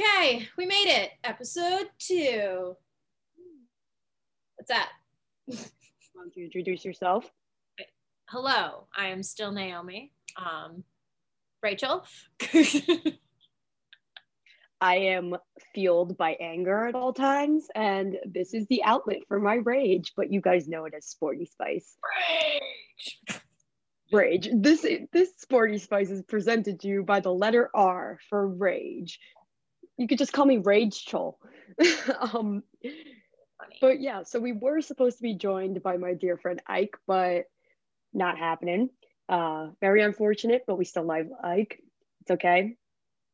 Okay, we made it. Episode 2. What's that? Want to introduce yourself? Hello, I am still Naomi. Rachel. I am fueled by anger at all times, and this is the outlet for my rage, but you guys know it as Sporty Spice. Rage! Rage. This Sporty Spice is presented to you by the letter R for rage. You could just call me Rage Chol. But yeah, so we were supposed to be joined by my dear friend Ike, but not happening. Very unfortunate, but we still love Ike. It's okay.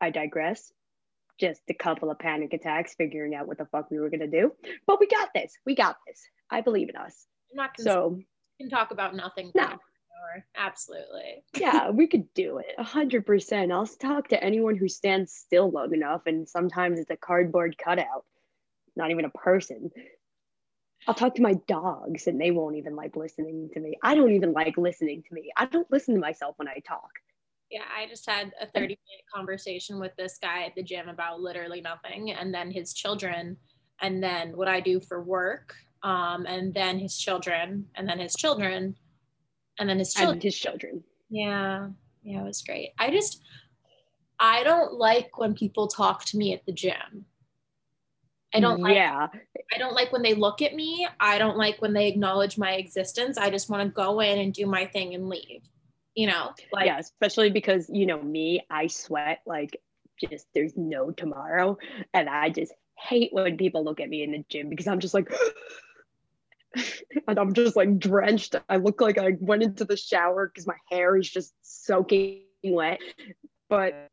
I digress. Just a couple of panic attacks figuring out what the fuck we were gonna do, but we got this. We got this. I believe in us. I'm not so we can talk about nothing. No, absolutely. Yeah, we could do it 100%. I'll talk to anyone who stands still long enough, and sometimes it's a cardboard cutout, not even a person. I'll talk to my dogs, and they won't even like listening to me. I don't even like listening to me. I don't listen to myself when I talk. Yeah, I just had a 30-minute conversation with this guy at the gym about literally nothing, and then his children, and then what I do for work, and then his children, and then his children, and then his children. And his children. Yeah, yeah, it was great. I don't like when people talk to me at the gym. I don't like. Yeah. I don't like when they look at me. I don't like when they acknowledge my existence. I just want to go in and do my thing and leave. You know, like, yeah, especially because, you know, me, I sweat like just there's no tomorrow. And I just hate when people look at me in the gym because I'm just like, and I'm just like drenched. I look like I went into the shower because my hair is just soaking wet. But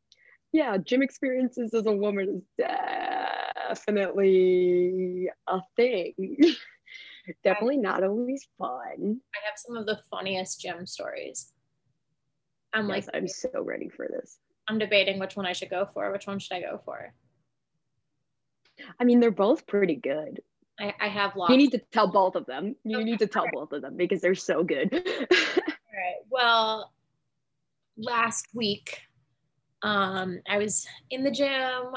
yeah, gym experiences as a woman is definitely a thing. Definitely not always fun. I have some of the funniest gym stories. I'm yes, like, I'm so ready for this. I'm debating which one I should go for. Which one should I go for? I mean, they're both pretty good. I have lots. You need to tell both of them. You okay. Need to tell both of them because they're so good. All right. Well, last week, I was in the gym.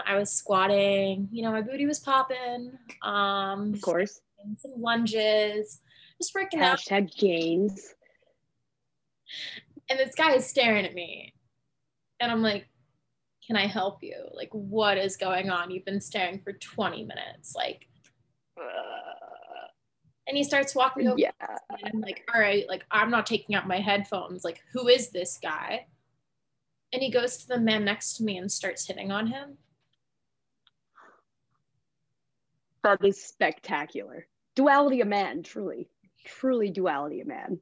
I was squatting. You know, my booty was popping. Of course. Some lunges. Just freaking out. Hashtag gains. And this guy is staring at me. And I'm like, can I help you? Like, what is going on? You've been staring for 20 minutes. Like, and he starts walking over. Yeah. And I'm like, all right, like, I'm not taking out my headphones. Like, who is this guy? And he goes to the man next to me and starts hitting on him. That is spectacular. Duality of man, truly. Truly duality of man.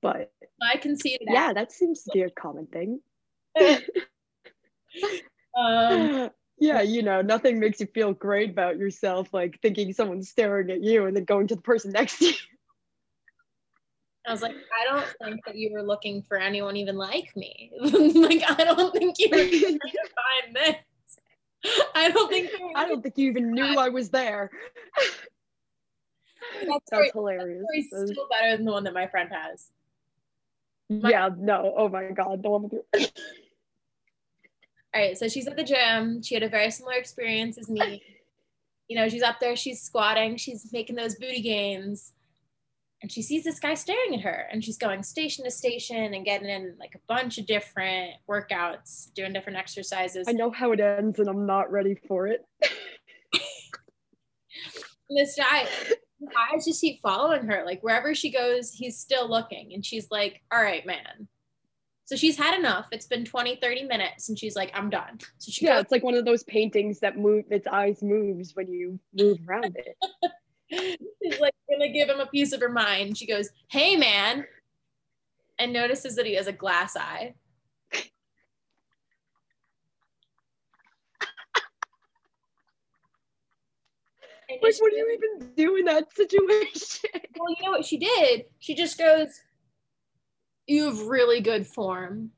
But I can see that. Yeah, that seems to be a common thing. Yeah, you know, nothing makes you feel great about yourself, like thinking someone's staring at you and then going to the person next to you. I was like, I don't think that you were looking for anyone even like me. Like, I don't think you were trying to find this. I don't think you even knew I was there. That's hilarious. That's still better than the one that my friend has. Yeah, no. Oh my God, the one with you. All right, so she's at the gym. She had a very similar experience as me. You know, she's up there, she's squatting, she's making those booty gains. And she sees this guy staring at her. And she's going station to station and getting in like a bunch of different workouts, doing different exercises. I know how it ends and I'm not ready for it. This guy, I just keep following her. Like wherever she goes, he's still looking. And she's like, all right, man. So she's had enough. It's been 30 minutes. And she's like, I'm done. So she goes, it's like one of those paintings that move, its eyes moves when you move around it. She's like, gonna give him a piece of her mind. She goes, hey, man. And notices that he has a glass eye. Like, what do you even do in that situation? Well, you know what she did? She just goes, you have really good form.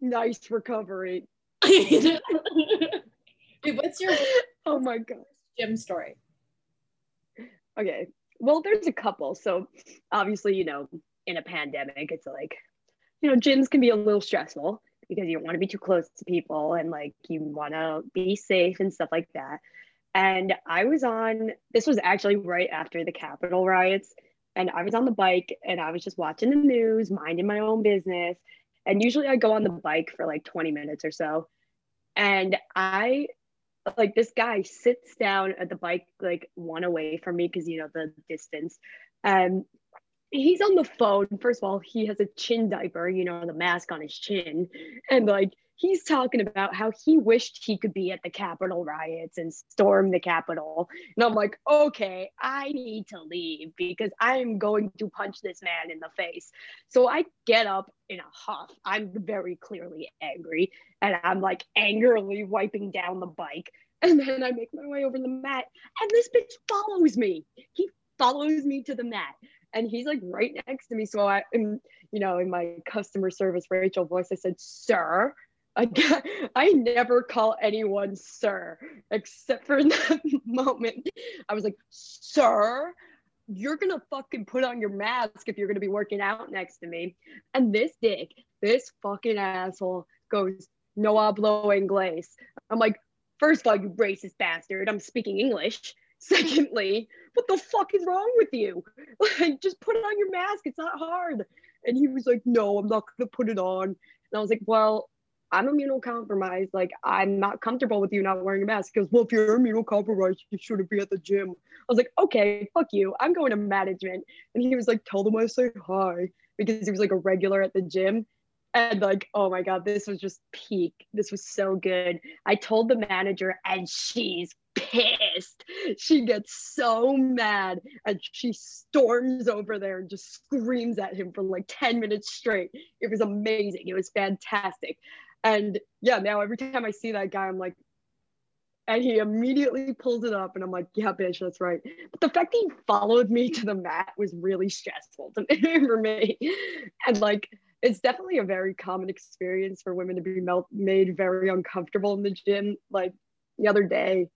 Nice recovery. Dude, what's your oh my God gym story? Okay, well, there's a couple. So obviously, you know, in a pandemic, it's like, you know, gyms can be a little stressful. because you don't want to be too close to people and like you want to be safe and stuff like that. And I was on, this was actually right after the Capitol riots, and I was on the bike and I was just watching the news, minding my own business. And usually I go on the bike for like 20 minutes or so. And I, like, this guy sits down at the bike, like one away from me, because, you know, the distance. He's on the phone. First of all, he has a chin diaper, you know, the mask on his chin. And like, he's talking about how he wished he could be at the Capitol riots and storm the Capitol. And I'm like, okay, I need to leave because I'm going to punch this man in the face. So I get up in a huff. I'm very clearly angry. And I'm like angrily wiping down the bike. And then I make my way over the mat. And this bitch follows me. He follows me to the mat. And he's like right next to me. So I, you know, in my customer service Rachel voice, I said, sir. I never call anyone sir, except for that moment. I was like, sir, you're going to fucking put on your mask if you're going to be working out next to me. And this dick, this fucking asshole goes, no hablo inglés. I'm like, first of all, you racist bastard, I'm speaking English. Secondly, what the fuck is wrong with you? Like, just put on your mask. It's not hard. And he was like, no, I'm not going to put it on. And I was like, well, I'm immunocompromised. Like, I'm not comfortable with you not wearing a mask. He goes, well, if you're immunocompromised, you shouldn't be at the gym. I was like, okay, fuck you. I'm going to management. And he was like, tell them I say hi, because he was like a regular at the gym. And like, oh my God, this was just peak. This was so good. I told the manager and she's pissed. She gets so mad and she storms over there and just screams at him for like 10 minutes straight. It was amazing. It was fantastic. And yeah, now every time I see that guy, I'm like, and he immediately pulls it up and I'm like, yeah, bitch, that's right. But the fact that he followed me to the mat was really stressful for me. And like, it's definitely a very common experience for women to be made very uncomfortable in the gym. Like the other day,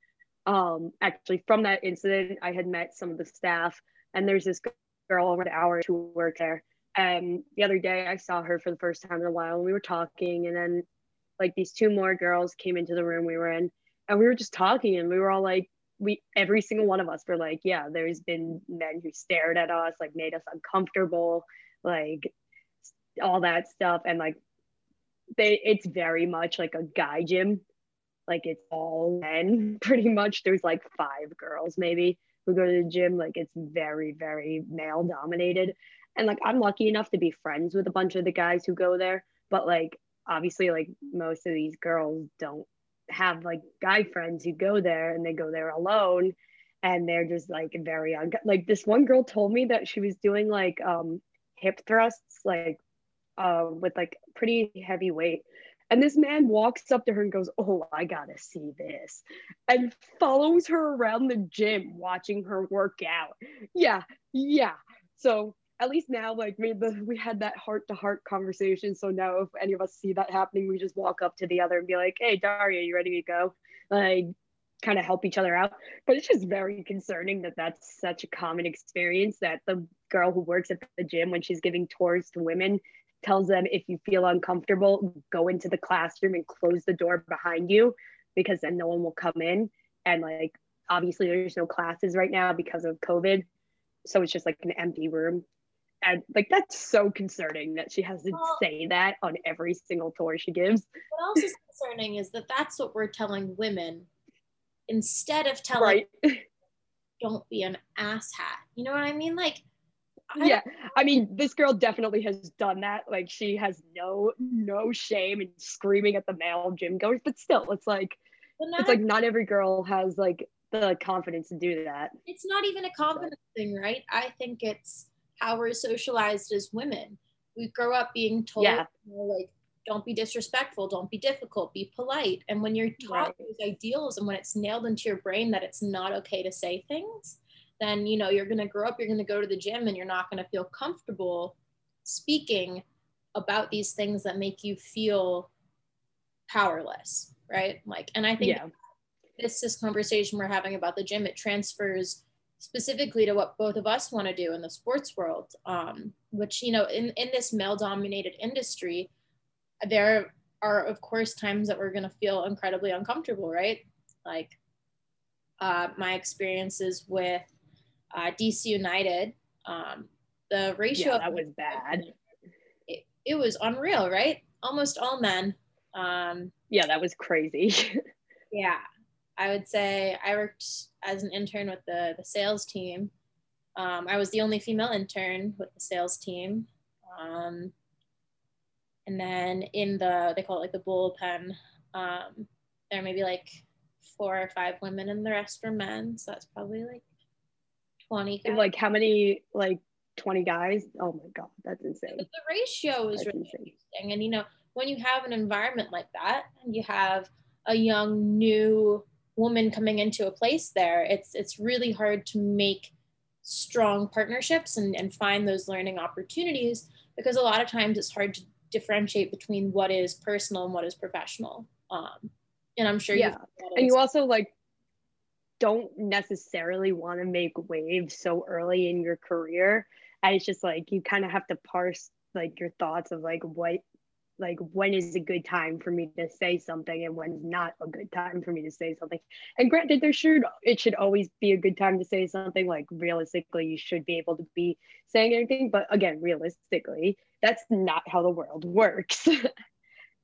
actually from that incident, I had met some of the staff and there's this girl over an hour to work there. And the other day I saw her for the first time in a while and we were talking, and then like these two more girls came into the room we were in, and we were just talking, and we were all like, every single one of us were like, yeah, there's been men who stared at us, like made us uncomfortable, like all that stuff. And like, it's very much like a guy gym. Like it's all men pretty much. There's like 5 girls maybe who go to the gym. Like it's very, very male dominated. And like, I'm lucky enough to be friends with a bunch of the guys who go there, but like, obviously like most of these girls don't have like guy friends who go there, and they go there alone, and they're just like very like this one girl told me that she was doing like hip thrusts like with like pretty heavy weight, and this man walks up to her and goes, oh, I gotta see this, and follows her around the gym watching her work out. Yeah So at least now, like, we had that heart-to-heart conversation. So now if any of us see that happening, we just walk up to the other and be like, hey, Daria, you ready to go? Like, kind of help each other out. But it's just very concerning that that's such a common experience, that the girl who works at the gym, when she's giving tours to women, tells them, if you feel uncomfortable, go into the classroom and close the door behind you, because then no one will come in. And, like, obviously there's no classes right now because of COVID. So it's just, like, an empty room. And like, that's so concerning that she has to say that on every single tour she gives. What else is concerning is that that's what we're telling women, instead of telling right. Don't be an asshat. You know what I mean? Like, yeah, I mean, this girl definitely has done that. Like, she has no shame in screaming at the male gym goers, but still, it's like, it's like not every girl has like the confidence to do that. It's not even a confidence thing, right? I think it's how we're socialized as women. We grow up being told, you know, like, don't be disrespectful, don't be difficult, be polite. And when you're taught those ideals, and when it's nailed into your brain that it's not okay to say things, then, you know, you're going to grow up, you're going to go to the gym, and you're not going to feel comfortable speaking about these things that make you feel powerless, right? Like, and I think this conversation we're having about the gym, it transfers specifically to what both of us want to do in the sports world, which, you know, in this male dominated industry, there are of course times that we're going to feel incredibly uncomfortable, right? Like my experiences with DC United, the ratio that was bad. It was unreal, right? Almost all men. Yeah, that was crazy. Yeah, I would say I worked as an intern with the sales team. I was the only female intern with the sales team. And then in they call it like the bullpen, there are maybe like 4 or 5 women and the rest are men. So that's probably like 20 guys. Like how many, like 20 guys? Oh my God, that's insane. But the ratio is really interesting. And you know, when you have an environment like that and you have a young new woman coming into a place there, it's really hard to make strong partnerships and find those learning opportunities, because a lot of times it's hard to differentiate between what is personal and what is professional. And I'm sure and you also like don't necessarily want to make waves so early in your career. And it's just like you kind of have to parse like your thoughts of like what, like when is a good time for me to say something and when's not a good time for me to say something. And granted, it should always be a good time to say something. Like realistically, you should be able to be saying anything, but again, realistically, that's not how the world works.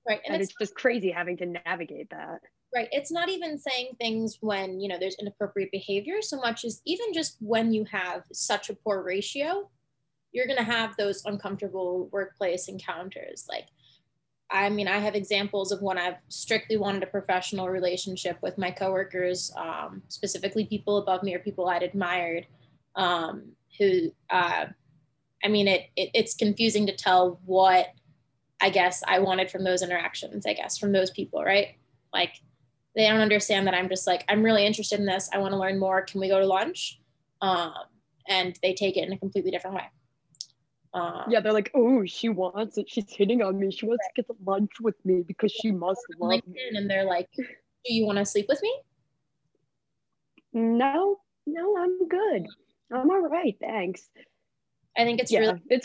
Right, and it's just crazy having to navigate that. Right, it's not even saying things when, you know, there's inappropriate behavior so much as even just when you have such a poor ratio, you're gonna have those uncomfortable workplace encounters. Like, I mean, I have examples of when I've strictly wanted a professional relationship with my coworkers, specifically people above me or people I'd admired, who, I mean, it's confusing to tell what, I guess, I wanted from those interactions, I guess, from those people, right? Like, they don't understand that I'm just like, I'm really interested in this. I want to learn more. Can we go to lunch? And they take it in a completely different way. Yeah, they're like, oh, she wants it. She's hitting on me. She wants to get to lunch with me because she must love LinkedIn, me. And they're like, do you want to sleep with me? No, I'm good. I'm all right, thanks. I think it's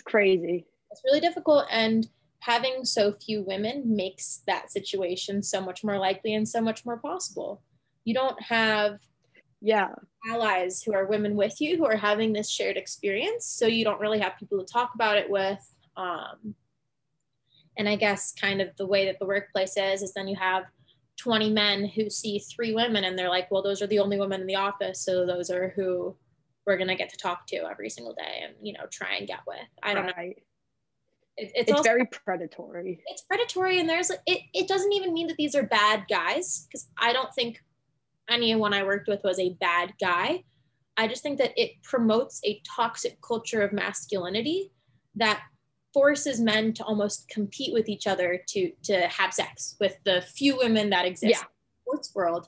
crazy. It's really difficult, and having so few women makes that situation so much more likely and so much more possible. You don't have allies who are women with you who are having this shared experience, so you don't really have people to talk about it with. And I guess kind of the way that the workplace is then you have 20 men who see 3 women and they're like, well, those are the only women in the office, so those are who we're gonna get to talk to every single day and, you know, try and get with. I don't know. It's also very predatory. It's predatory, and there's it doesn't even mean that these are bad guys, because I don't think anyone I worked with was a bad guy. I just think that it promotes a toxic culture of masculinity that forces men to almost compete with each other to have sex with the few women that exist in the sports world.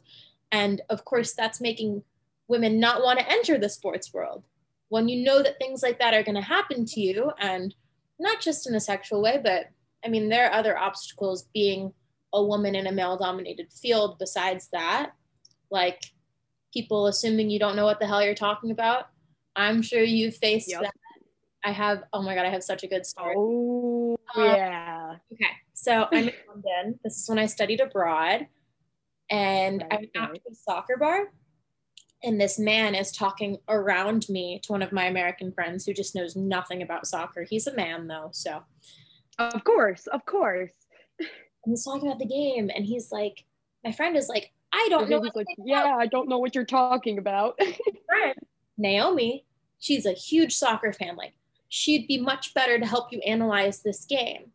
And of course, that's making women not want to enter the sports world. When you know that things like that are going to happen to you, and not just in a sexual way, but I mean, there are other obstacles being a woman in a male-dominated field besides that, like people assuming you don't know what the hell you're talking about. I'm sure you've faced that. I have, oh my God, I have such a good story. Oh, yeah. Okay, so I'm in London. This is when I studied abroad, and I went out to a soccer bar, and this man is talking around me to one of my American friends who just knows nothing about soccer. He's a man though, so. Of course. And he's talking about the game, and he's like, my friend is like, I don't know. Like, I don't know what you're talking about. Friend, Naomi, she's a huge soccer fan. Like, she'd be much better to help you analyze this game.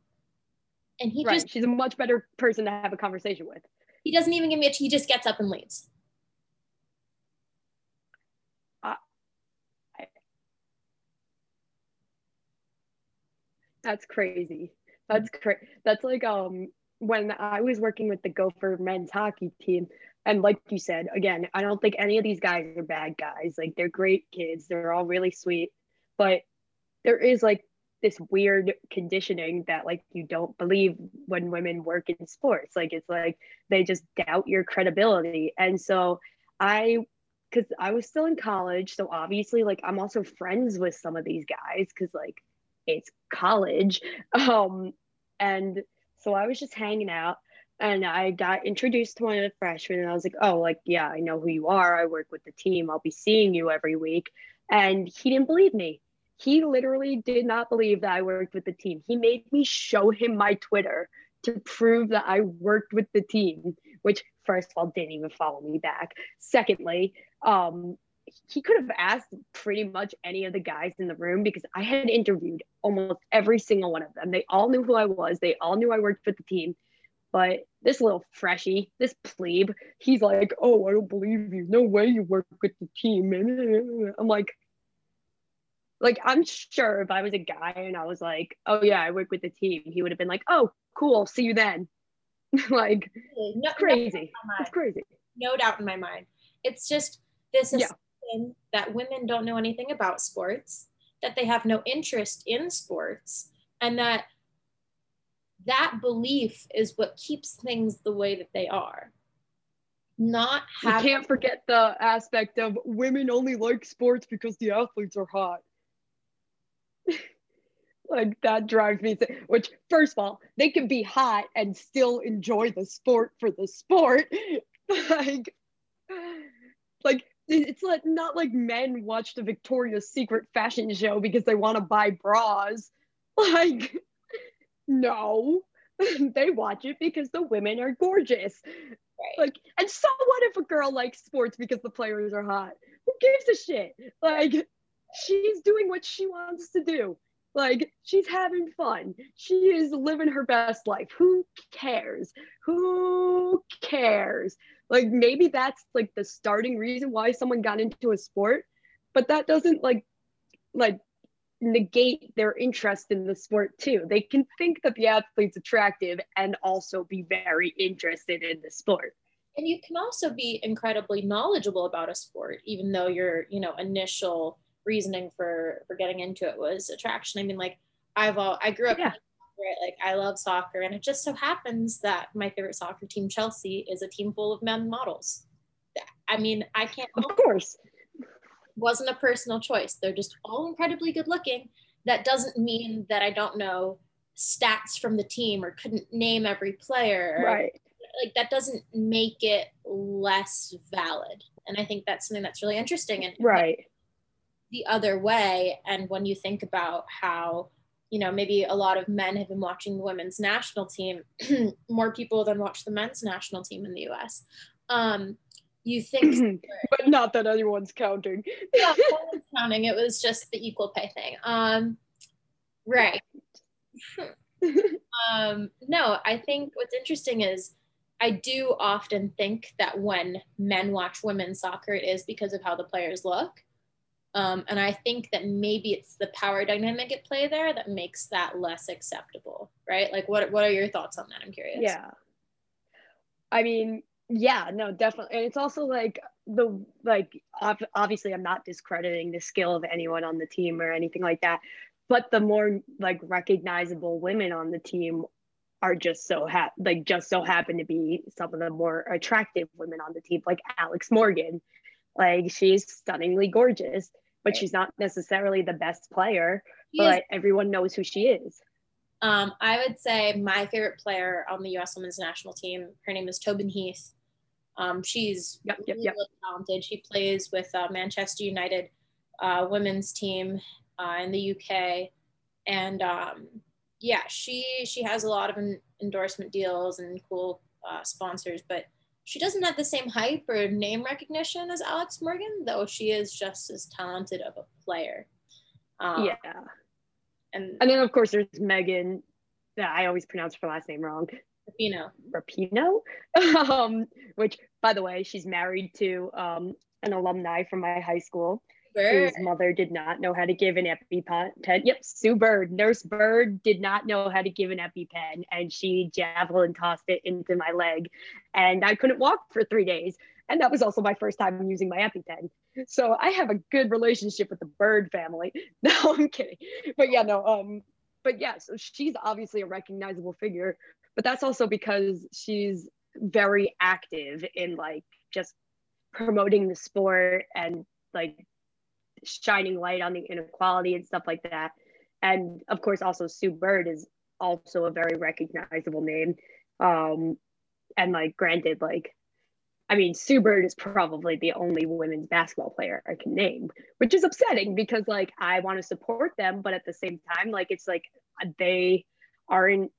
And he just- She's a much better person to have a conversation with. He doesn't even give me he just gets up and leaves. That's crazy. That's like when I was working with the Gopher men's hockey team, and like you said, again, I don't think any of these guys are bad guys. Like, they're great kids. They're all really sweet, but there is like this weird conditioning that like you don't believe when women work in sports. Like, it's like they just doubt your credibility. And so because I was still in college, so obviously like I'm also friends with some of these guys because like it's college, and So I was just hanging out and I got introduced to one of the freshmen, and I was like, oh, like, yeah, I know who you are. I work with the team. I'll be seeing you every week. And he didn't believe me. He literally did not believe that I worked with the team. He made me show him my Twitter to prove that I worked with the team, which first of all, didn't even follow me back. Secondly, he could have asked pretty much any of the guys in the room because I had interviewed almost every single one of them. They all knew who I was. They all knew I worked with the team. But this little freshie, this plebe, he's like, oh, I don't believe you. No way you work with the team. I'm like, I'm sure if I was a guy and I was like, oh, yeah, I work with the team, he would have been like, oh, cool. See you then. Like, no, crazy. It's crazy. No doubt in my mind. It's just this is. Yeah. That women don't know anything about sports, that they have no interest in sports, and that belief is what keeps things the way that they are. Not having, you can't forget the aspect of women only like sports because the athletes are hot. Like, that drives me to, which, first of all, they can be hot and still enjoy the sport for the sport. like it's like not like men watch the Victoria's Secret fashion show because they want to buy bras. Like, no, they watch it because the women are gorgeous. Right. Like, and so what if a girl likes sports because the players are hot? Who gives a shit? Like, she's doing what she wants to do. Like, she's having fun. She is living her best life. Who cares? Who cares? Like, maybe that's like the starting reason why someone got into a sport, but that doesn't like negate their interest in the sport too. They can think that the athlete's attractive and also be very interested in the sport. And you can also be incredibly knowledgeable about a sport, even though your, initial reasoning for getting into it was attraction. I mean, like, I grew up, yeah, like, I love soccer, and it just so happens that my favorite soccer team, Chelsea, is a team full of men models. I mean, I can't, of course, it wasn't a personal choice. They're just all incredibly good looking. That doesn't mean that I don't know stats from the team or couldn't name every player. Right. Like, that doesn't make it less valid. And I think that's something that's really interesting. And right, the other way. And when you think about how, maybe a lot of men have been watching the women's national team, more people than watch the men's national team in the US. You think, but not that anyone's counting. Yeah, no one's counting. It was just the equal pay thing. Right. No, I think what's interesting is I do often think that when men watch women's soccer, it is because of how the players look. And I think that maybe it's the power dynamic at play there that makes that less acceptable, right? Like, what are your thoughts on that? I'm curious. Yeah. I mean, yeah, no, definitely. And it's also like obviously I'm not discrediting the skill of anyone on the team or anything like that, but the more like recognizable women on the team are just so happen to be some of the more attractive women on the team, like Alex Morgan. Like, she's stunningly gorgeous, but right, she's not necessarily the best player, but everyone knows who she is. I would say my favorite player on the U.S. women's national team, her name is Tobin Heath. She's really talented. She plays with Manchester United women's team in the UK. And yeah, she has a lot of endorsement deals and cool sponsors, but she doesn't have the same hype or name recognition as Alex Morgan, though she is just as talented of a player. Yeah. And then, of course, there's Megan. I always pronounce her last name wrong. Rapinoe? Which, by the way, she's married to an alumni from my high school, whose mother did not know how to give an EpiPen. Yep, Sue Bird, Nurse Bird, did not know how to give an EpiPen, and she javelin tossed it into my leg, and I couldn't walk for 3 days. And that was also my first time using my EpiPen. So I have a good relationship with the Bird family. No, I'm kidding. But yeah, no. But yeah, so she's obviously a recognizable figure, but that's also because she's very active in like just promoting the sport and like shining light on the inequality and stuff like that. And of course also Sue Bird is also a very recognizable name. And like, granted, like, I mean, Sue Bird is probably the only women's basketball player I can name, which is upsetting because like, I want to support them, but at the same time, like, it's like, they aren't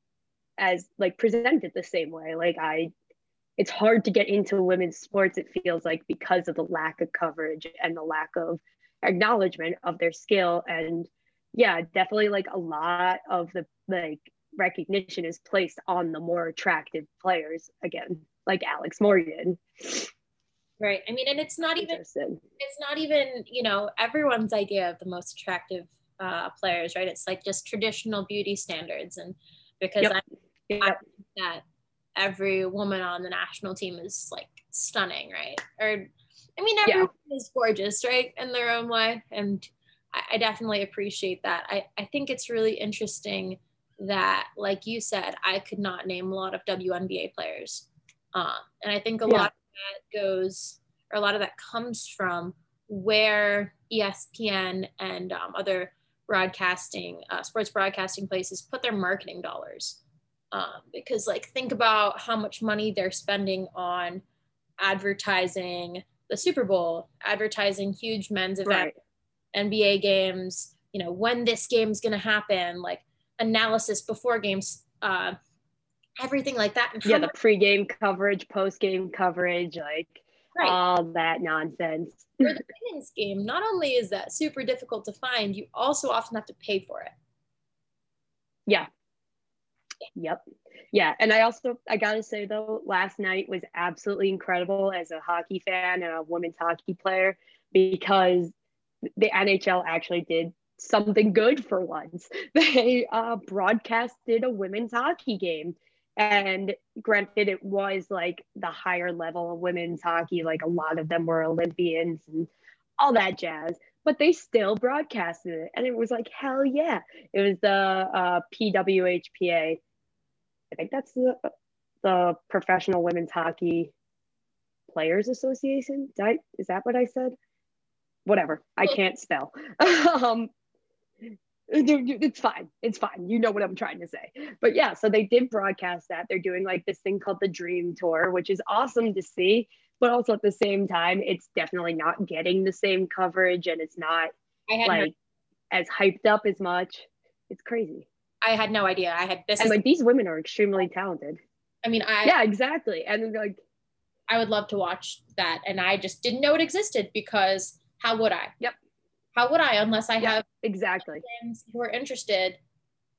as like presented the same way. Like it's hard to get into women's sports, it feels like, because of the lack of coverage and the lack of acknowledgement of their skill. And yeah, definitely like a lot of the like recognition is placed on the more attractive players again, like Alex Morgan. Right. I mean, and it's not even, you know, everyone's idea of the most attractive players, right? It's like just traditional beauty standards. And because I think that every woman on the national team is like stunning, right? Or, I mean, everyone is gorgeous, right? In their own way. And I definitely appreciate that. I think it's really interesting that, like you said, I could not name a lot of WNBA players. And I think a lot of that goes, or a lot of that comes from where ESPN and other broadcasting, sports broadcasting places put their marketing dollars. Because like, think about how much money they're spending on advertising the Super Bowl, advertising huge men's events, NBA games, you know, when this game's going to happen, like analysis before games, everything like that. And the pregame coverage, postgame coverage, like all that nonsense. For the women's game, not only is that super difficult to find, you also often have to pay for it. Yeah. Yep. Yeah. And I gotta say though, last night was absolutely incredible as a hockey fan and a women's hockey player, because the NHL actually did something good for once. They broadcasted a women's hockey game. And granted, it was like the higher level of women's hockey, like a lot of them were Olympians and all that jazz, but they still broadcasted it. And it was like, hell yeah. It was the PWHPA. I think that's the Professional Women's Hockey Players Association. Is that what I said? Whatever. I can't spell. It's fine. You know what I'm trying to say. But yeah, so they did broadcast that. They're doing like this thing called the Dream Tour, which is awesome to see. But also at the same time, it's definitely not getting the same coverage, and it's not like as hyped up as much. It's crazy. I had no idea. And like, these women are extremely talented. I mean, yeah, exactly. And like, I would love to watch that, and I just didn't know it existed, because how would I? Yep. How would I, unless I have exactly friends who are interested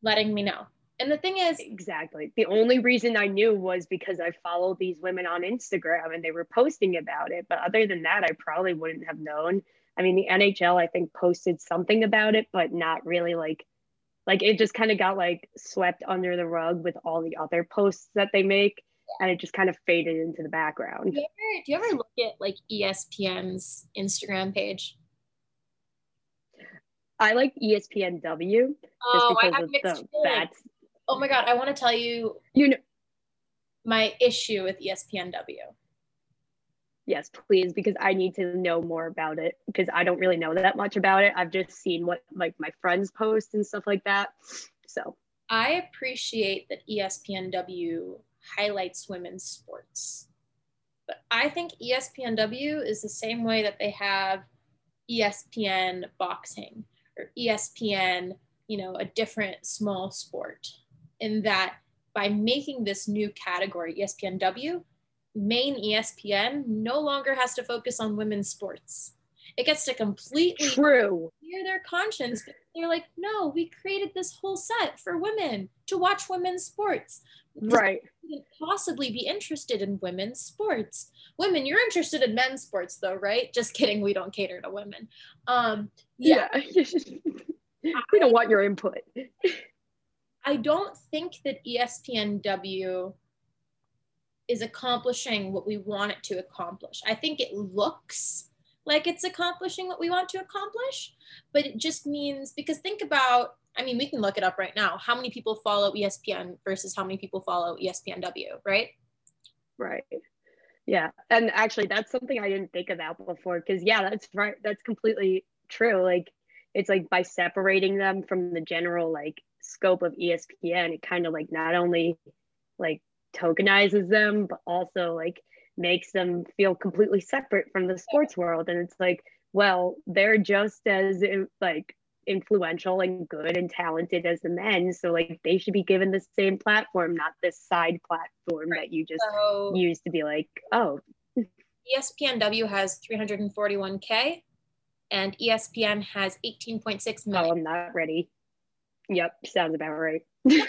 letting me know? And the thing is, exactly, the only reason I knew was because I followed these women on Instagram and they were posting about it. But other than that, I probably wouldn't have known. I mean, the NHL, I think, posted something about it, but not really like it just kind of got like swept under the rug with all the other posts that they make. And it just kind of faded into the background. Do you ever look at like ESPN's Instagram page? I like ESPNW. Oh, I have mixed feelings. Oh my God, I want to tell you, my issue with ESPNW. Yes, please, because I need to know more about it, because I don't really know that much about it. I've just seen what like my friends post and stuff like that. So I appreciate that ESPNW highlights women's sports, but I think ESPNW is the same way that they have ESPN boxing or ESPN, you know, a different small sport, in that by making this new category, ESPNW, main ESPN no longer has to focus on women's sports. It gets to completely clear their conscience. They're like, no, we created this whole set for women to watch women's sports. Right. You couldn't possibly be interested in women's sports. Women, you're interested in men's sports though, right? Just kidding. We don't cater to women. We don't want your input. I don't think that ESPNW is accomplishing what we want it to accomplish. I think it looks like it's accomplishing what we want to accomplish, but it just means, because think about, I mean, we can look it up right now, how many people follow ESPN versus how many people follow ESPNW, right? Right. Yeah. And actually, that's something I didn't think about before, because that's right. That's completely true. Like, it's like by separating them from the general like scope of ESPN, it kind of like not only like tokenizes them, but also like makes them feel completely separate from the sports world. And it's like, well, they're just as like influential and good and talented as the men, so like they should be given the same platform, not this side platform that you just used to be like, oh. ESPNW has 341K and ESPN has 18.6 million. Oh, I'm not ready. Yep, sounds about right. No,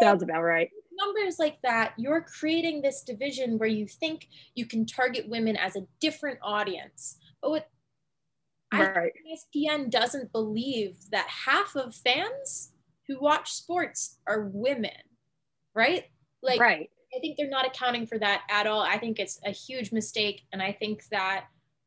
sounds about right. Numbers like that, you're creating this division where you think you can target women as a different audience. But what ESPN doesn't believe that half of fans who watch sports are women, right? Like, I think they're not accounting for that at all. I think it's a huge mistake. And I think that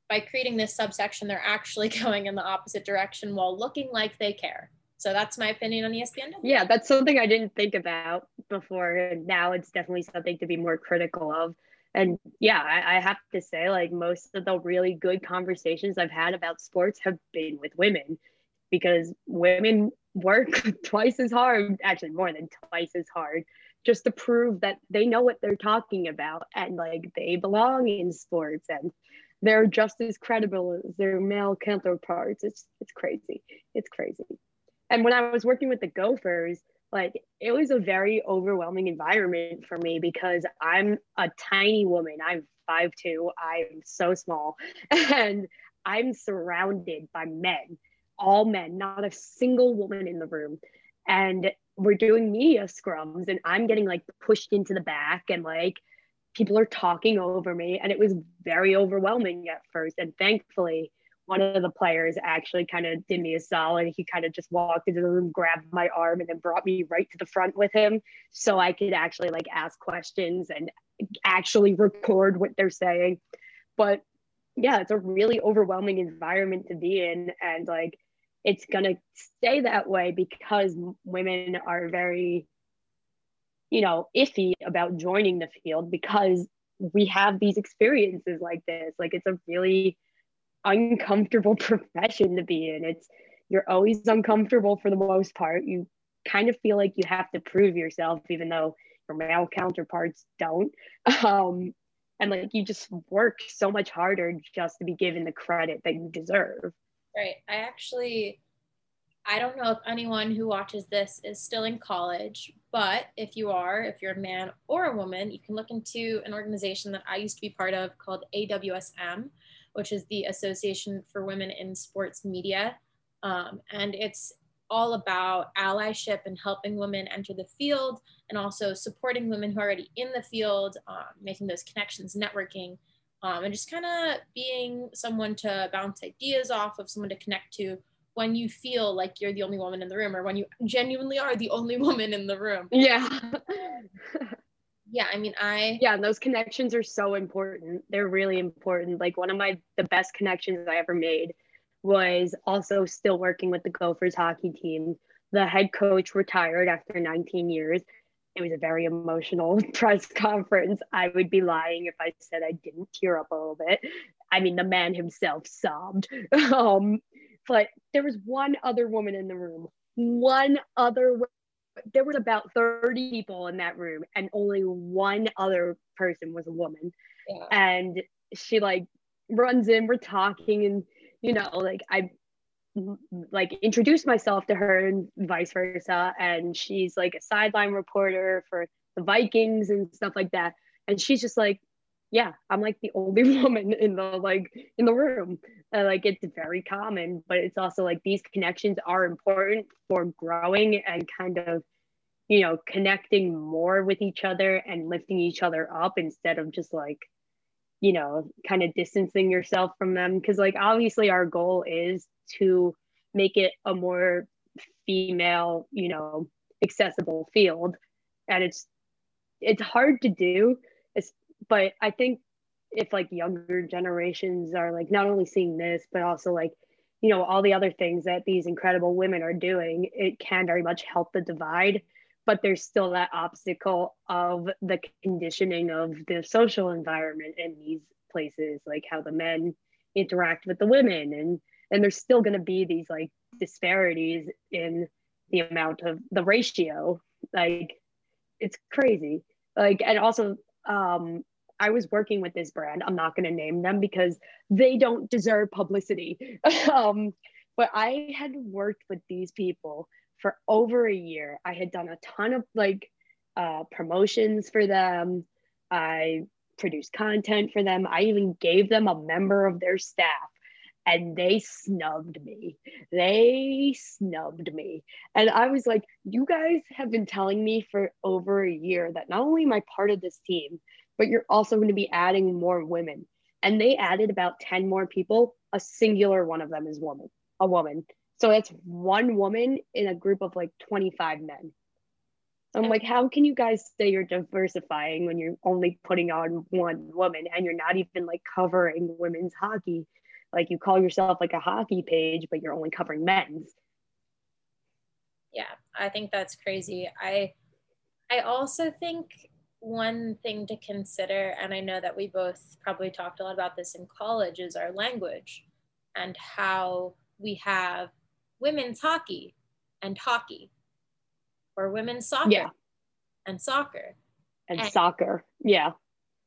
by creating this subsection, they're actually going in the opposite direction while looking like they care. So that's my opinion on ESPN. Yeah, that's something I didn't think about before. And now it's definitely something to be more critical of. And yeah, I have to say, like, most of the really good conversations I've had about sports have been with women, because women work twice as hard, actually more than twice as hard, just to prove that they know what they're talking about and like they belong in sports and they're just as credible as their male counterparts. It's crazy. It's crazy. And when I was working with the Gophers, like, it was a very overwhelming environment for me because I'm a tiny woman. I'm 5'2". I'm so small. And I'm surrounded by men, all men, not a single woman in the room. And we're doing media scrums and I'm getting like pushed into the back and like people are talking over me. And it was very overwhelming at first. And thankfully, one of the players actually kind of did me a solid. He kind of just walked into the room, grabbed my arm, and then brought me right to the front with him so I could actually like ask questions and actually record what they're saying. But yeah, it's a really overwhelming environment to be in. And like, it's going to stay that way because women are very, you know, iffy about joining the field because we have these experiences like this. Like, it's a really uncomfortable profession to be in. It's, you're always uncomfortable for the most part. You kind of feel like you have to prove yourself even though your male counterparts don't, and like you just work so much harder just to be given the credit that you deserve. Right. I don't know if anyone who watches this is still in college, but if you are, if you're a man or a woman, you can look into an organization that I used to be part of called AWSM, which is the Association for Women in Sports Media. And it's all about allyship and helping women enter the field and also supporting women who are already in the field, making those connections, networking, and just kind of being someone to bounce ideas off of, someone to connect to when you feel like you're the only woman in the room or when you genuinely are the only woman in the room. Yeah. Yeah, I mean, yeah, those connections are so important. They're really important. Like, one of the best connections I ever made was also still working with the Gophers hockey team. The head coach retired after 19 years. It was a very emotional press conference. I would be lying if I said I didn't tear up a little bit. I mean, the man himself sobbed. But there was one other woman in the room. There was about 30 people in that room and only one other person was a woman. Yeah. And she like runs in, we're talking, and you know, like I like introduced myself to her and vice versa. And she's like a sideline reporter for the Vikings and stuff like that. And she's just like, yeah, I'm like the only woman in the room. Like, it's very common, but it's also like these connections are important for growing and kind of, you know, connecting more with each other and lifting each other up instead of just like, you know, kind of distancing yourself from them. Because like, obviously our goal is to make it a more female, you know, accessible field. And it's hard to do. But I think if like younger generations are like not only seeing this, but also like, you know, all the other things that these incredible women are doing, it can very much help the divide. But there's still that obstacle of the conditioning of the social environment in these places, like how the men interact with the women. And there's still going to be these like disparities in the amount of the ratio, like it's crazy. Like, and also I was working with this brand. I'm not going to name them because they don't deserve publicity. But I had worked with these people for over a year. I had done a ton of like promotions for them. I produced content for them. I even gave them a member of their staff, and they snubbed me. And I was like, you guys have been telling me for over a year that not only am I part of this team, but you're also going to be adding more women. And they added about 10 more people. A singular one of them is a woman. So that's one woman in a group of like 25 men. I'm like, how can you guys say you're diversifying when you're only putting on one woman and you're not even like covering women's hockey? Like, you call yourself like a hockey page, but you're only covering men's. Yeah, I think that's crazy. I also think one thing to consider, and I know that we both probably talked a lot about this in college, is our language and how we have women's hockey and hockey, or women's soccer and soccer. And soccer, yeah.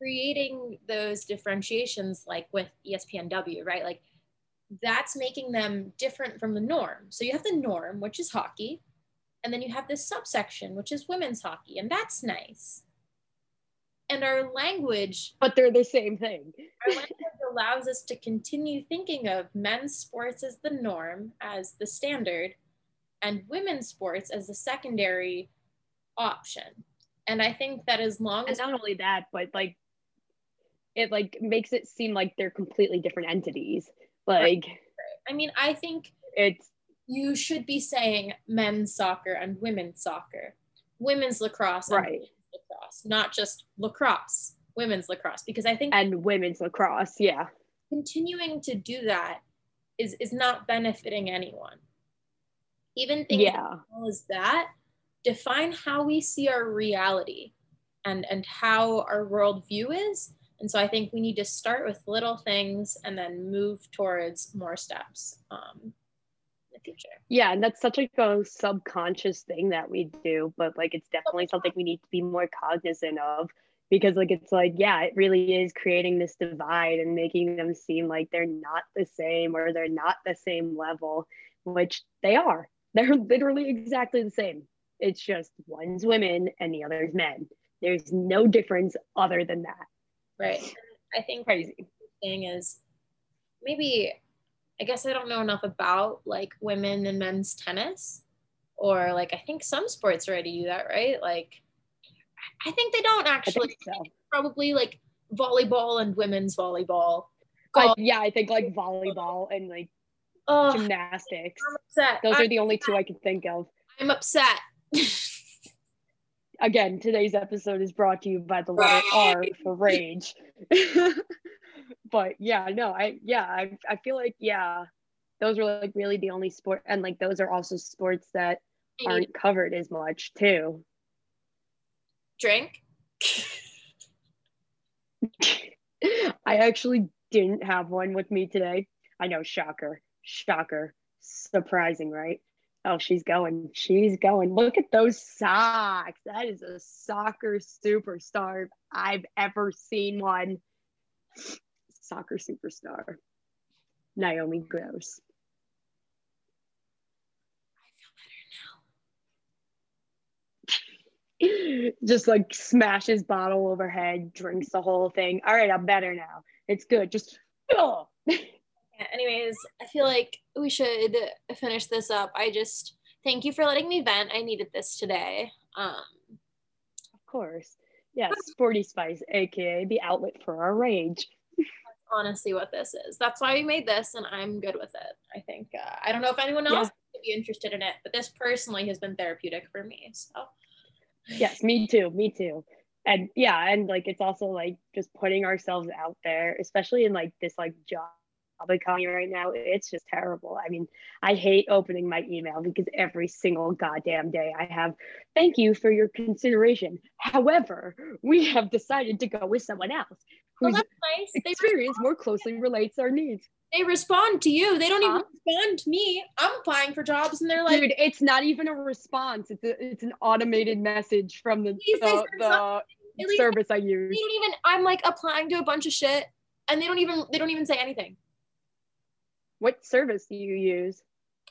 Creating those differentiations, like with ESPNW, right? Like, that's making them different from the norm. So you have the norm, which is hockey, and then you have this subsection, which is women's hockey, and that's nice. And our language— but they're the same thing. Our language allows us to continue thinking of men's sports as the norm, as the standard, and women's sports as the secondary option. And I think that as long as— and not only that, but like, it like makes it seem like they're completely different entities. Like, I mean, I think it's— you should be saying men's soccer and women's soccer, women's lacrosse, and women's lacrosse, not just lacrosse, women's lacrosse, because I think— and women's lacrosse, yeah. Continuing to do that is not benefiting anyone. Even things as well as that define how we see our reality and how our worldview is. And so I think we need to start with little things and then move towards more steps in the future. Yeah, and that's such like a subconscious thing that we do, but like it's definitely something we need to be more cognizant of, because like it's like, yeah, it really is creating this divide and making them seem like they're not the same, or they're not the same level, which they are. They're literally exactly the same. It's just one's women and the other's men. There's no difference other than that. Right. I think crazy thing is, maybe, I guess I don't know enough about like women and men's tennis, or like I think some sports already do that, right? Like, I think they don't actually. I think so. Probably like volleyball and women's volleyball. I think like volleyball and like gymnastics. Those are the only two I can think of. I'm upset. Again, today's episode is brought to you by the letter R for rage. But I feel like those are like really the only sport, and like those are also sports that aren't covered as much too. Drink. I actually didn't have one with me today. I know, shocker, surprising, right? Oh, she's going. Look at those socks. That is a soccer superstar if I've ever seen one. Soccer superstar. Naomi Gross. I feel better now. Just like smashes bottle overhead, drinks the whole thing. All right, I'm better now. It's good. Just, oh. Anyways, I feel like we should finish this up. I just thank you for letting me vent. I needed this today. Of course. Yeah, Sporty Spice, aka the outlet for our rage. That's honestly what this is. That's why we made this, and I'm good with it, I think. I don't know if anyone else would be interested in it, but this personally has been therapeutic for me. So yes, me too. And yeah, and like it's also like just putting ourselves out there, especially in like this like job I'll be calling you right now. It's just terrible. I mean, I hate opening my email because every single goddamn day I have, thank you for your consideration. However, we have decided to go with someone else whose experience more closely relates our needs. They respond to you. They don't even respond to me. I'm applying for jobs and they're like, dude, it's not even a response. It's an automated message from the service I use. They don't even, I'm like applying to a bunch of shit and they don't even say anything. What service do you use?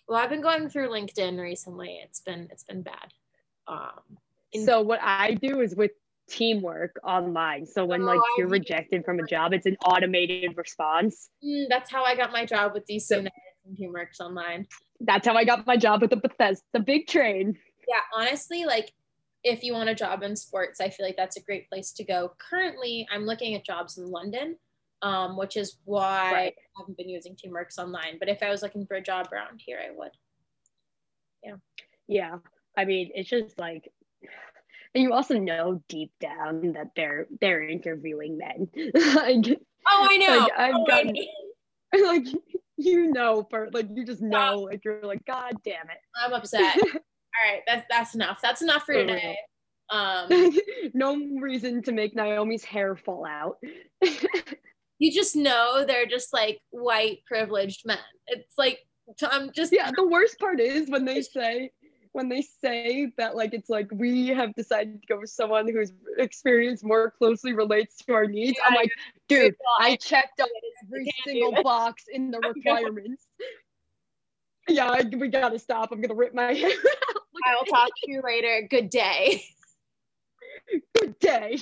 Well, I've been going through LinkedIn recently. It's been bad. So what I do is with Teamwork online. So when you're rejected from a job, it's an automated response. That's how I got my job with DC United and Teamworks online. That's how I got my job with the Bethesda Big Train. Yeah, honestly, like if you want a job in sports, I feel like that's a great place to go. Currently, I'm looking at jobs in London. Which is why I haven't been using Teamworks online. But if I was looking for a job around here, I would. Yeah. Yeah. I mean, it's just like, and you also know deep down that they're interviewing men. Like, oh, I know. Like, like, you know, you just know, like, you're like, God damn it. I'm upset. All right. That's enough. That's enough for today. No reason to make Naomi's hair fall out. You just know they're just like white privileged men. It's like, I'm just, yeah. The worst part is when they say that, like, it's like, we have decided to go with someone whose experience more closely relates to our needs. Yeah, I'm like, dude, I checked out every single box in the requirements. Yeah, we gotta stop. I'm gonna rip my hair out. I will talk to you later. Good day. Good day.